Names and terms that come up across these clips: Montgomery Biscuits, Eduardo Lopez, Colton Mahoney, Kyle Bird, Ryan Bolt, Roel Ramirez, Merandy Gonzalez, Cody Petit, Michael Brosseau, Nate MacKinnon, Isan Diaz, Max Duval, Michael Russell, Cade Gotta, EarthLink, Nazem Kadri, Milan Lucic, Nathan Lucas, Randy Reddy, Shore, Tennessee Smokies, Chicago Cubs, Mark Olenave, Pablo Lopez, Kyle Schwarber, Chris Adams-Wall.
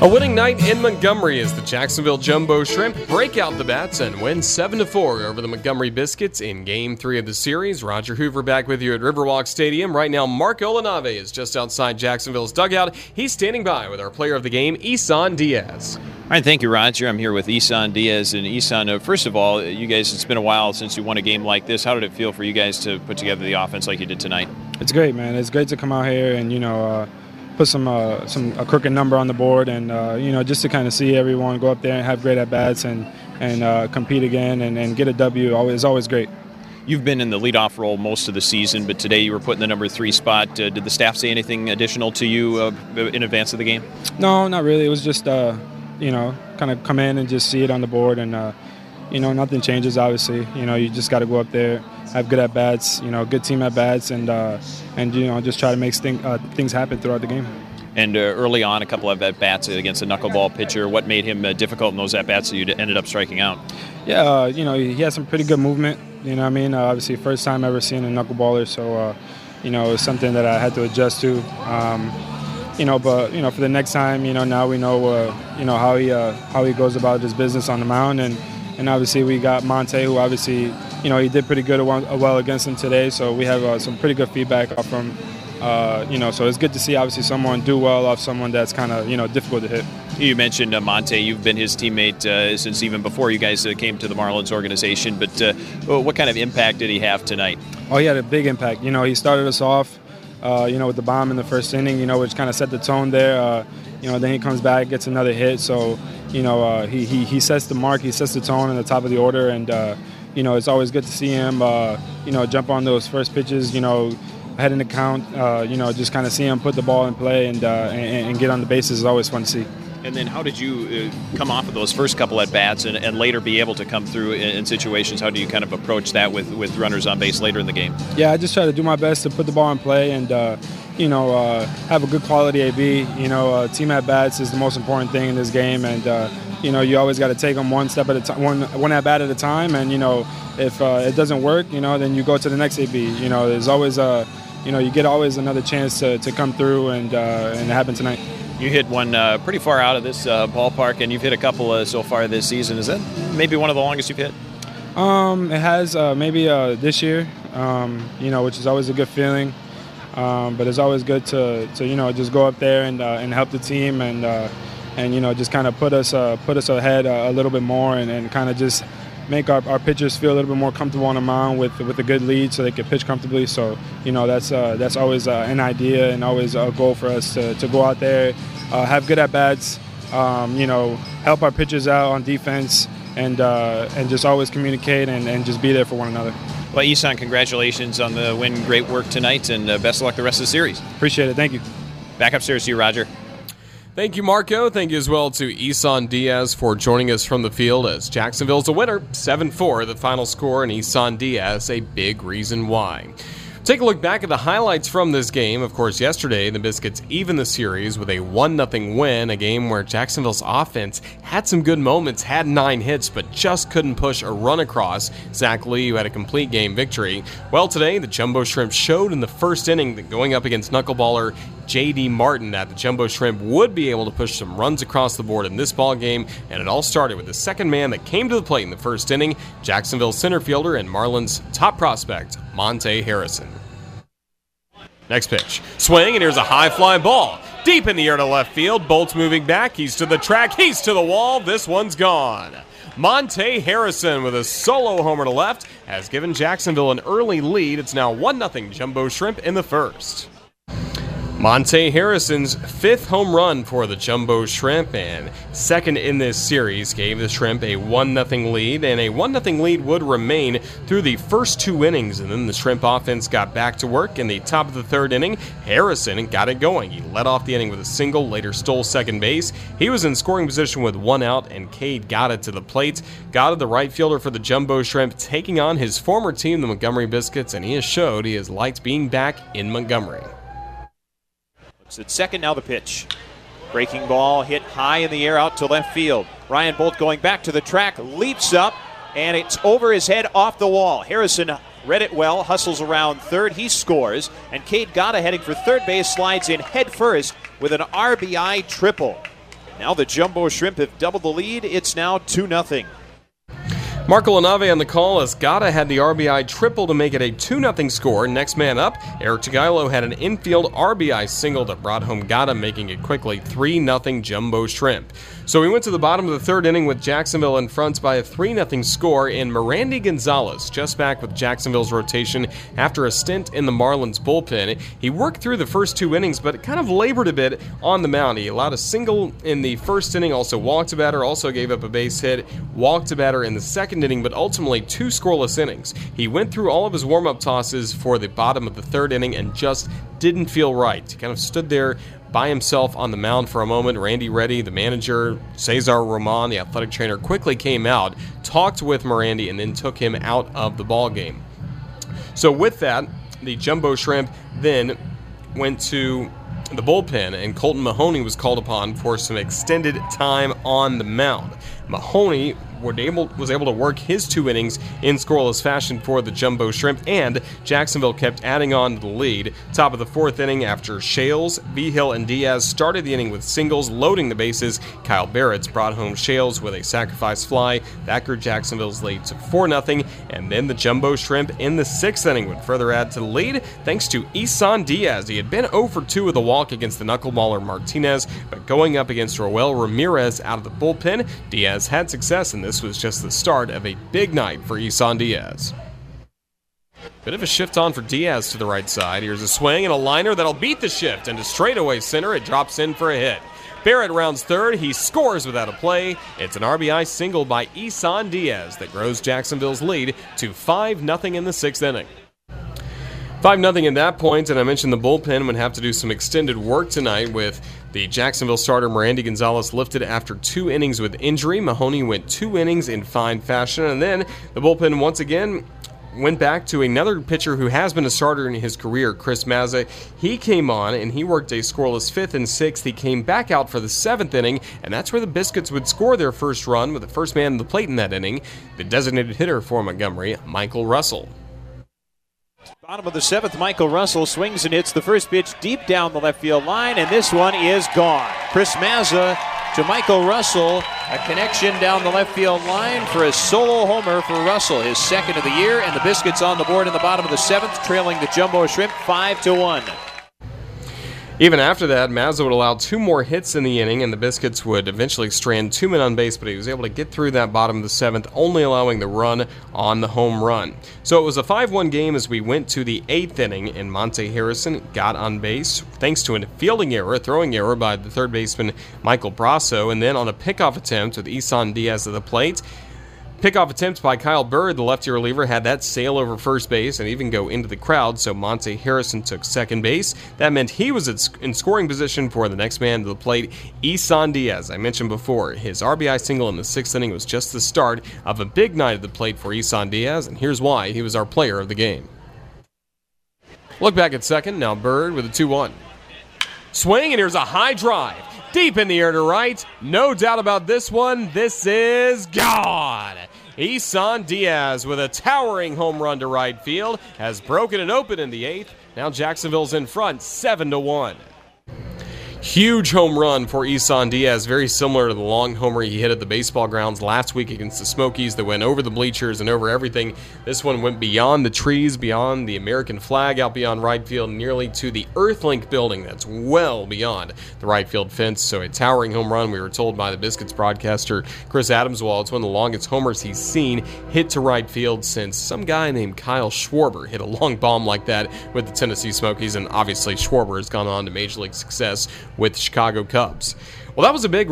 A winning night in Montgomery as the Jacksonville Jumbo Shrimp break out the bats and win 7-4 over the Montgomery Biscuits in Game 3 of the series. Roger Hoover back with you at Riverwalk Stadium. Right now, Mark Olenave is just outside Jacksonville's dugout. He's standing by with our player of the game, Isan Diaz. All right, thank you, Roger. I'm here with Isan Diaz. And Isan, first of all, you guys, it's been a while since you won a game like this. How did it feel for you guys to put together the offense like you did tonight? It's great, man. It's great to come out here and, put a crooked number on the board and, just to kind of see everyone go up there and have great at-bats and compete again and get a W is always great. You've been in the leadoff role most of the season, but today you were put in the number 3 spot. Did the staff say anything additional to you in advance of the game? No, not really. It was just, kind of come in and just see it on the board and, nothing changes, obviously. You just got to go up there, have good at-bats, good team at-bats, and just try to make things happen throughout the game. And early on, a couple of at-bats against a knuckleball pitcher. What made him difficult in those at-bats that you ended up striking out? Yeah, he had some pretty good movement, you know what I mean? Obviously, first time ever seeing a knuckleballer, so, it was something that I had to adjust to. But for the next time, now we know, how he goes about his business on the mound. And obviously we got Monte, who obviously, he did pretty good well against him today. So we have some pretty good feedback from, so it's good to see obviously someone do well off someone that's kind of, difficult to hit. You mentioned Monte. You've been his teammate since even before you guys came to the Marlins organization. But what kind of impact did he have tonight? Oh, he had a big impact. He started us off, with the bomb in the first inning, which kind of set the tone there. Then he comes back, gets another hit. So, he sets the mark, he sets the tone in the top of the order. And, it's always good to see him, jump on those first pitches, head in the count, just kind of see him put the ball in play and get on the bases is always fun to see. And then how did you come off of those first couple at-bats and later be able to come through in situations? How do you kind of approach that with runners on base later in the game? Yeah, I just try to do my best to put the ball in play and, have a good quality AB. Team at-bats is the most important thing in this game. And, you always got to take them one step at a time, one at-bat at a time. And, if it doesn't work, then you go to the next AB. There's always you get always another chance to come through and it happened tonight. You hit one pretty far out of this ballpark, and you've hit a couple so far this season. Is that maybe one of the longest you've hit? It has this year, which is always a good feeling. But it's always good to just go up there and help the team and just kind of put us ahead a little bit more and kind of just make our pitchers feel a little bit more comfortable on the mound with a good lead so they can pitch comfortably. So, that's always an idea and always a goal for us to go out there, have good at-bats, help our pitchers out on defense and just always communicate and just be there for one another. Well, Isan, congratulations on the win. Great work tonight and best of luck the rest of the series. Appreciate it. Thank you. Back upstairs to you, Roger. Thank you, Marco. Thank you as well to Isan Diaz for joining us from the field as Jacksonville's a winner. 7-4 the final score, and Isan Diaz a big reason why. Take a look back at the highlights from this game. Of course, yesterday, the Biscuits evened the series with a 1-0 win, a game where Jacksonville's offense had some good moments, had 9 hits, but just couldn't push a run across. Zach Lee, who had a complete game victory. Well, today, the Jumbo Shrimp showed in the first inning that going up against knuckleballer J.D. Martin that the Jumbo Shrimp would be able to push some runs across the board in this ballgame, and it all started with the second man that came to the plate in the first inning, Jacksonville center fielder and Marlins top prospect, Monte Harrison. Next pitch. Swing, and here's a high fly ball. Deep in the air to left field, Bolt's moving back, he's to the track, he's to the wall, this one's gone. Monte Harrison with a solo homer to left has given Jacksonville an early lead. It's now 1-0 Jumbo Shrimp in the first. Monte Harrison's 5th home run for the Jumbo Shrimp and 2nd in this series gave the Shrimp a 1-0 lead, and a 1-0 lead would remain through the first 2 innings, and then the Shrimp offense got back to work in the top of the 3rd inning. Harrison got it going. He led off the inning with a single, later stole second base. He was in scoring position with 1 out, and Cade Gotta to the plate. Gotta, the right fielder for the Jumbo Shrimp, taking on his former team, the Montgomery Biscuits, and he has showed he has liked being back in Montgomery. It's second, now the pitch. Breaking ball hit high in the air out to left field. Ryan Bolt going back to the track, leaps up, and it's over his head off the wall. Harrison read it well, hustles around third, he scores, and Cade Gotta heading for third base slides in head first with an RBI triple. Now the Jumbo Shrimp have doubled the lead. It's now 2-0. Marco Lenave on the call as Gotta had the RBI triple to make it a 2-0 score. Next man up, Eric Teguilo had an infield RBI single that brought home Gotta, making it quickly 3-0 Jumbo Shrimp. So we went to the bottom of the third inning with Jacksonville in front by a 3-0 score, and Merandy Gonzalez just back with Jacksonville's rotation after a stint in the Marlins bullpen. He worked through the first two innings, but kind of labored a bit on the mound. He allowed a single in the first inning, also walked a batter, also gave up a base hit, walked a batter in the second inning, but ultimately two scoreless innings. He went through all of his warm-up tosses for the bottom of the third inning and just didn't feel right. He kind of stood there by himself on the mound for a moment. Randy Reddy, the manager, Cesar Roman, the athletic trainer, quickly came out, talked with Merandy, and then took him out of the ball game. So with that, the Jumbo Shrimp then went to the bullpen, and Colton Mahoney was called upon for some extended time on the mound. Mahoney was able to work his two innings in scoreless fashion for the Jumbo Shrimp, and Jacksonville kept adding on to the lead. Top of the fourth inning, after Shales, Behill, and Diaz started the inning with singles, loading the bases, Kyle Barrett brought home Shales with a sacrifice fly. That grew Jacksonville's lead to 4-0, and then the Jumbo Shrimp in the sixth inning would further add to the lead thanks to Isan Diaz. He had been 0 for 2 with a walk against the knuckleballer Martinez, but going up against Roel Ramirez out of the bullpen, Diaz had success, and this was just the start of a big night for Isan Diaz. Bit of a shift on for Diaz to the right side. Here's a swing and a liner that'll beat the shift into straightaway center. It drops in for a hit. Barrett rounds third. He scores without a play. It's an RBI single by Isan Diaz that grows Jacksonville's lead to 5-0 in the sixth inning. 5-0 at that point, and I mentioned the bullpen would have to do some extended work tonight with the Jacksonville starter Merandy Gonzalez lifted after two innings with injury. Mahoney went two innings in fine fashion, and then the bullpen once again went back to another pitcher who has been a starter in his career, Chris Mazza. He came on, and he worked a scoreless fifth and sixth. He came back out for the seventh inning, and that's where the Biscuits would score their first run with the first man to the plate in that inning, the designated hitter for Montgomery, Michael Russell. Bottom of the seventh, Michael Russell swings and hits the first pitch deep down the left field line, and this one is gone. Chris Mazza to Michael Russell, a connection down the left field line for a solo homer for Russell, his second of the year, and the Biscuits on the board in the bottom of the seventh, trailing the Jumbo Shrimp 5-1. Even after that, Mazza would allow two more hits in the inning, and the Biscuits would eventually strand two men on base, but he was able to get through that bottom of the seventh, only allowing the run on the home run. So it was a 5-1 game as we went to the eighth inning, and Monte Harrison got on base thanks to a fielding error, a throwing error by the third baseman Michael Brosseau, and then on a pickoff attempt with Isan Diaz at the plate. Pickoff attempt by Kyle Bird, the lefty reliever, had that sail over first base and even go into the crowd, so Monte Harrison took second base. That meant he was in scoring position for the next man to the plate, Isan Diaz. I mentioned before, his RBI single in the sixth inning was just the start of a big night at the plate for Isan Diaz, and here's why he was our player of the game. Look back at second, now Bird with a 2-1. Swing, and here's a high drive. Deep in the air to right. No doubt about this one. This is gone. Isan Diaz with a towering home run to right field has broken it open in the eighth. Now Jacksonville's in front 7-1. Huge home run for Isan Diaz, very similar to the long homer he hit at the baseball grounds last week against the Smokies that went over the bleachers and over everything. This one went beyond the trees, beyond the American flag, out beyond right field, nearly to the Earthlink building. That's well beyond the right field fence, so a towering home run. We were told by the Biscuits broadcaster Chris Adamswall it's one of the longest homers he's seen hit to right field since some guy named Kyle Schwarber hit a long bomb like that with the Tennessee Smokies, and obviously Schwarber has gone on to major league success with the Chicago Cubs. Well, that was a big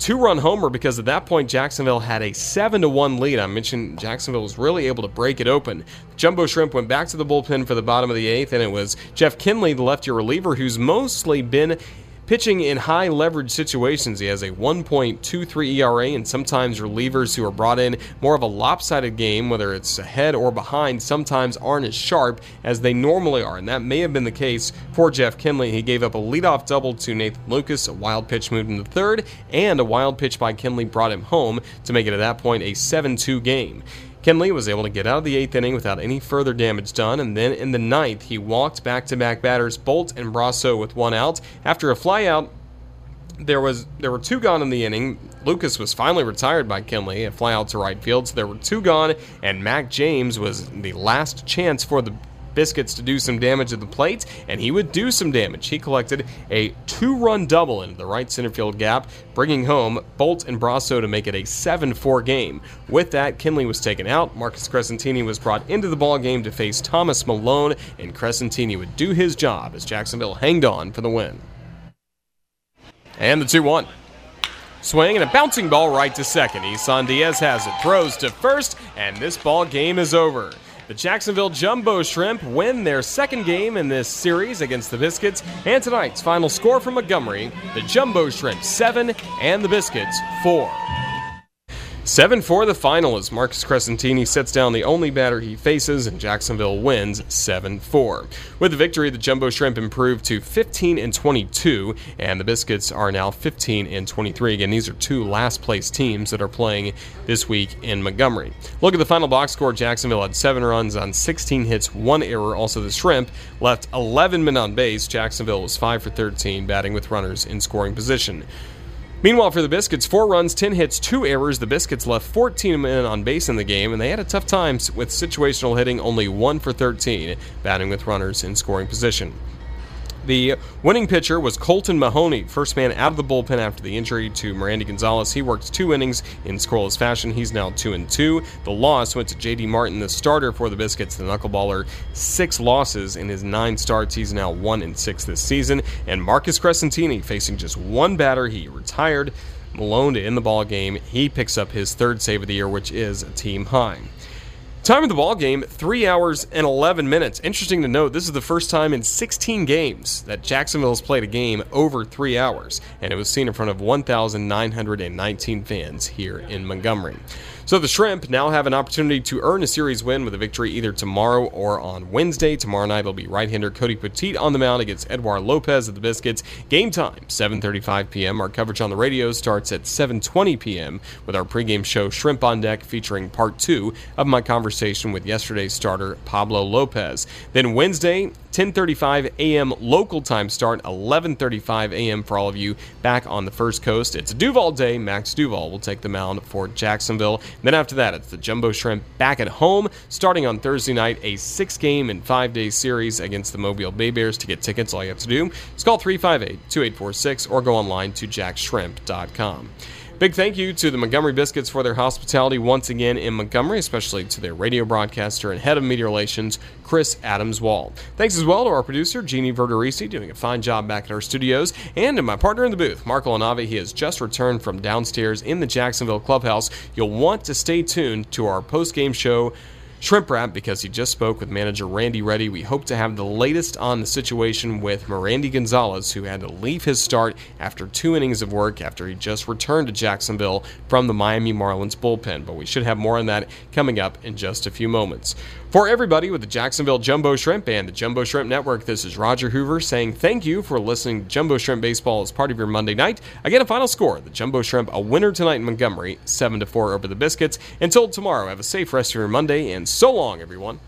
two-run homer because at that point Jacksonville had a 7-1 lead. I mentioned Jacksonville was really able to break it open. Jumbo Shrimp went back to the bullpen for the bottom of the eighth, and it was Jeff Kinley, the lefty reliever, who's mostly been pitching in high leverage situations. He has a 1.23 ERA, and sometimes relievers who are brought in more of a lopsided game, whether it's ahead or behind, sometimes aren't as sharp as they normally are, and that may have been the case for Jeff Kinley. He gave up a leadoff double to Nathan Lucas, a wild pitch moved in the third, and a wild pitch by Kinley brought him home to make it at that point a 7-2 game. Kinley was able to get out of the eighth inning without any further damage done, and then in the ninth, he walked back-to-back batters Bolt and Brosseau with one out. After a flyout there were two gone in the inning. Lucas was finally retired by Kinley, a fly out to right field, so there were two gone, and Mac James was the last chance for the Biscuits to do some damage at the plate, and he would do some damage. He collected a two-run double into the right center field gap, bringing home Bolt and Brosseau to make it a 7-4 game. With that, Kinley was taken out. Marcus Crescentini was brought into the ballgame to face Thomas Malone, and Crescentini would do his job as Jacksonville hanged on for the win. And the 2-1. Swing and a bouncing ball right to second. Isan Diaz has it, throws to first, and this ball game is over. The Jacksonville Jumbo Shrimp win their second game in this series against the Biscuits, and tonight's final score from Montgomery, the Jumbo Shrimp 7 and the Biscuits 4. 7-4 the final as Marcus Crescentini sets down the only batter he faces, and Jacksonville wins 7-4. With the victory, the Jumbo Shrimp improved to 15-22, and the Biscuits are now 15-23. Again, these are two last-place teams that are playing this week in Montgomery. Look at the final box score. Jacksonville had 7 runs on 16 hits, 1 error. Also, the Shrimp left 11 men on base. Jacksonville was 5 for 13, batting with runners in scoring position. Meanwhile, for the Biscuits, 4 runs, 10 hits, 2 errors. The Biscuits left 14 men on base in the game, and they had a tough time with situational hitting, only 1 for 13, batting with runners in scoring position. The winning pitcher was Colton Mahoney, first man out of the bullpen after the injury to Merandy Gonzalez. He worked 2 innings in scoreless fashion. He's now 2-2. The loss went to J.D. Martin, the starter for the Biscuits. The knuckleballer, 6 losses in his 9 starts. He's now 1-6 this season. And Marcus Crescentini facing just one batter. He retired Malone to end the ballgame. He picks up his 3rd save of the year, which is a team high. Time of the ball game, 3 hours and 11 minutes. Interesting to note, this is the first time in 16 games that Jacksonville has played a game over 3 hours, and it was seen in front of 1,919 fans here in Montgomery. So the Shrimp now have an opportunity to earn a series win with a victory either tomorrow or on Wednesday. Tomorrow night will be right-hander Cody Petit on the mound against Eduardo Lopez of the Biscuits. Game time, 7:35 p.m. Our coverage on the radio starts at 7:20 p.m. with our pregame show Shrimp on Deck, featuring part 2 of my conversation with yesterday's starter Pablo Lopez. Then Wednesday, 10:35 a.m. local time start, 11:35 a.m. for all of you back on the First Coast. It's Duval Day. Max Duval will take the mound for Jacksonville. Then after that, it's the Jumbo Shrimp back at home, starting on Thursday night, a 6-game and 5-day series against the Mobile Bay Bears. To get tickets, all you have to do is call 358-2846 or go online to jackshrimp.com. Big thank you to the Montgomery Biscuits for their hospitality once again in Montgomery, especially to their radio broadcaster and head of media relations, Chris Adams-Wall. Thanks as well to our producer, Jeannie Verderisi, doing a fine job back at our studios, and to my partner in the booth, Marc Lenahan. He has just returned from downstairs in the Jacksonville clubhouse. You'll want to stay tuned to our post-game show, Shrimp Wrap, because he just spoke with manager Randy Reddy. We hope to have the latest on the situation with Merandy Gonzalez, who had to leave his start after 2 innings of work after he just returned to Jacksonville from the Miami Marlins bullpen. But we should have more on that coming up in just a few moments. For everybody with the Jacksonville Jumbo Shrimp and the Jumbo Shrimp Network, this is Roger Hoover saying thank you for listening to Jumbo Shrimp Baseball as part of your Monday night. Again, a final score, the Jumbo Shrimp a winner tonight in Montgomery, 7-4 over the Biscuits. Until tomorrow, have a safe rest of your Monday, and so long, everyone.